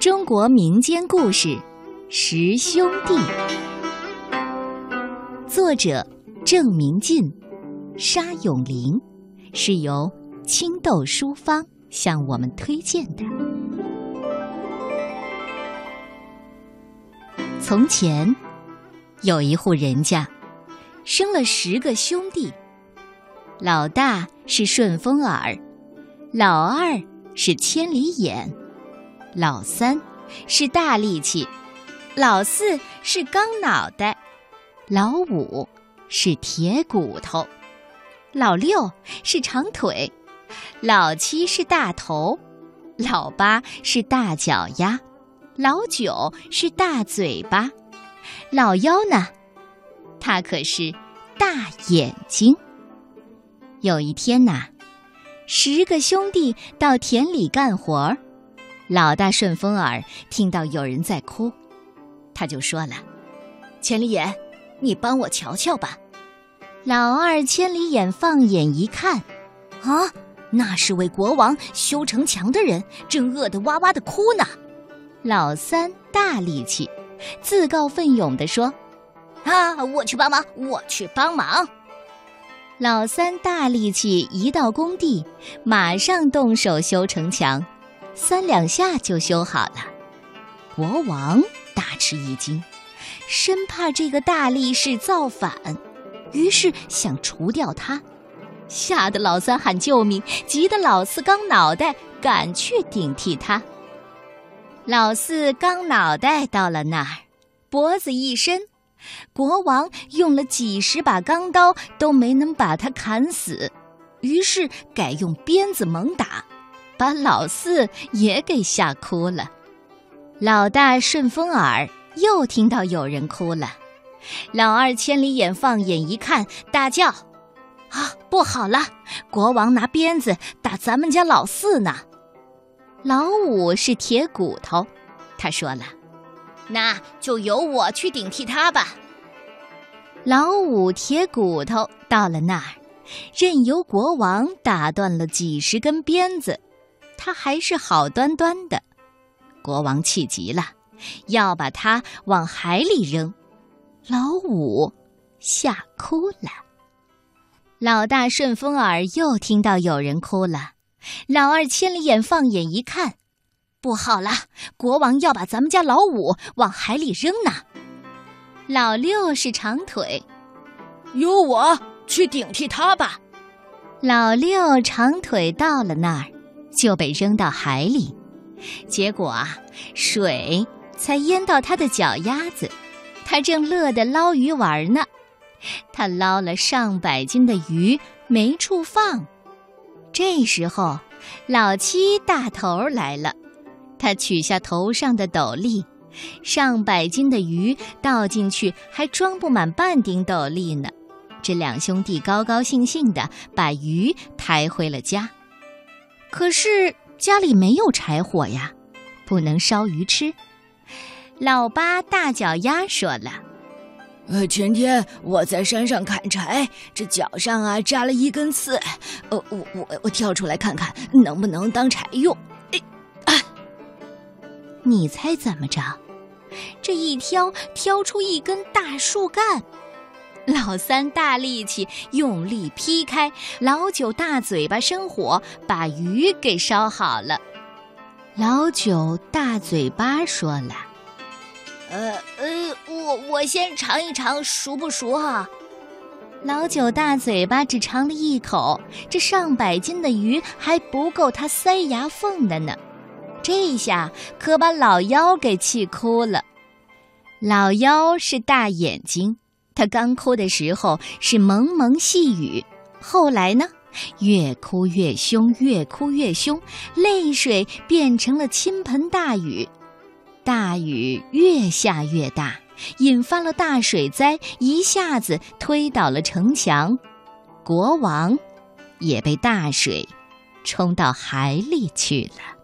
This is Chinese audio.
中国民间故事十兄弟，作者郑明进、沙永林，是由青豆书坊向我们推荐的。从前有一户人家，生了10个兄弟，老大是顺风耳，老二是千里眼，老三是大力气，老四是钢脑袋，老五是铁骨头，老六是长腿，老七是大头，老八是大脚丫，老九是大嘴巴，老幺呢，他可是大眼睛。有一天呢，10个兄弟到田里干活，老大顺风耳听到有人在哭，他就说了：“千里眼，你帮我瞧瞧吧。”老二千里眼放眼一看，啊，那是为国王修城墙的人，正饿得哇哇地哭呢。老三大力气，自告奋勇地说：“啊，我去帮忙，我去帮忙。”老三大力气一到工地，马上动手修城墙，3两下就修好了。国王大吃一惊，深怕这个大力士造反，于是想除掉他，吓得老三喊救命，急得老四钢脑袋赶去顶替他。老四钢脑袋到了那儿，脖子一伸，国王用了几10把钢刀都没能把他砍死，于是改用鞭子猛打，把老四也给吓哭了。老大顺风耳又听到有人哭了，老二千里眼放眼一看，大叫：“啊，不好了，国王拿鞭子打咱们家老四呢。”老五是铁骨头，他说了：“那就由我去顶替他吧。”老五铁骨头到了那儿，任由国王打断了几10根鞭子，他还是好端端的。国王气急了，要把他往海里扔，老五吓哭了。老大顺风耳又听到有人哭了，老二千里眼放眼一看，不好了，国王要把咱们家老五往海里扔呢。老六是长腿，由我去顶替他吧。老六长腿到了那儿，就被扔到海里，结果啊，水才淹到他的脚丫子，他正乐得捞鱼玩呢。他捞了上百斤的鱼没处放。这时候老七大头来了，他取下头上的斗笠，上百斤的鱼倒进去还装不满半顶斗笠呢。这2兄弟高高兴兴地把鱼抬回了家，可是家里没有柴火呀，不能烧鱼吃。老八大脚丫说了：“前天我在山上砍柴，这脚上啊扎了1根刺，我跳出来看看能不能当柴用。”你猜怎么着？这一挑，挑出1根大树干。老三大力气用力劈开，老九大嘴巴生火，把鱼给烧好了。老九大嘴巴说了：“我先尝一尝熟不熟啊。”老九大嘴巴只尝了1口，这上百斤的鱼还不够他塞牙缝的呢。这下可把老妖给气哭了。老妖是大眼睛，他刚哭的时候是蒙蒙细雨，后来呢，越哭越凶，越哭越凶，泪水变成了倾盆大雨。大雨越下越大，引发了大水灾，一下子推倒了城墙，国王也被大水冲到海里去了。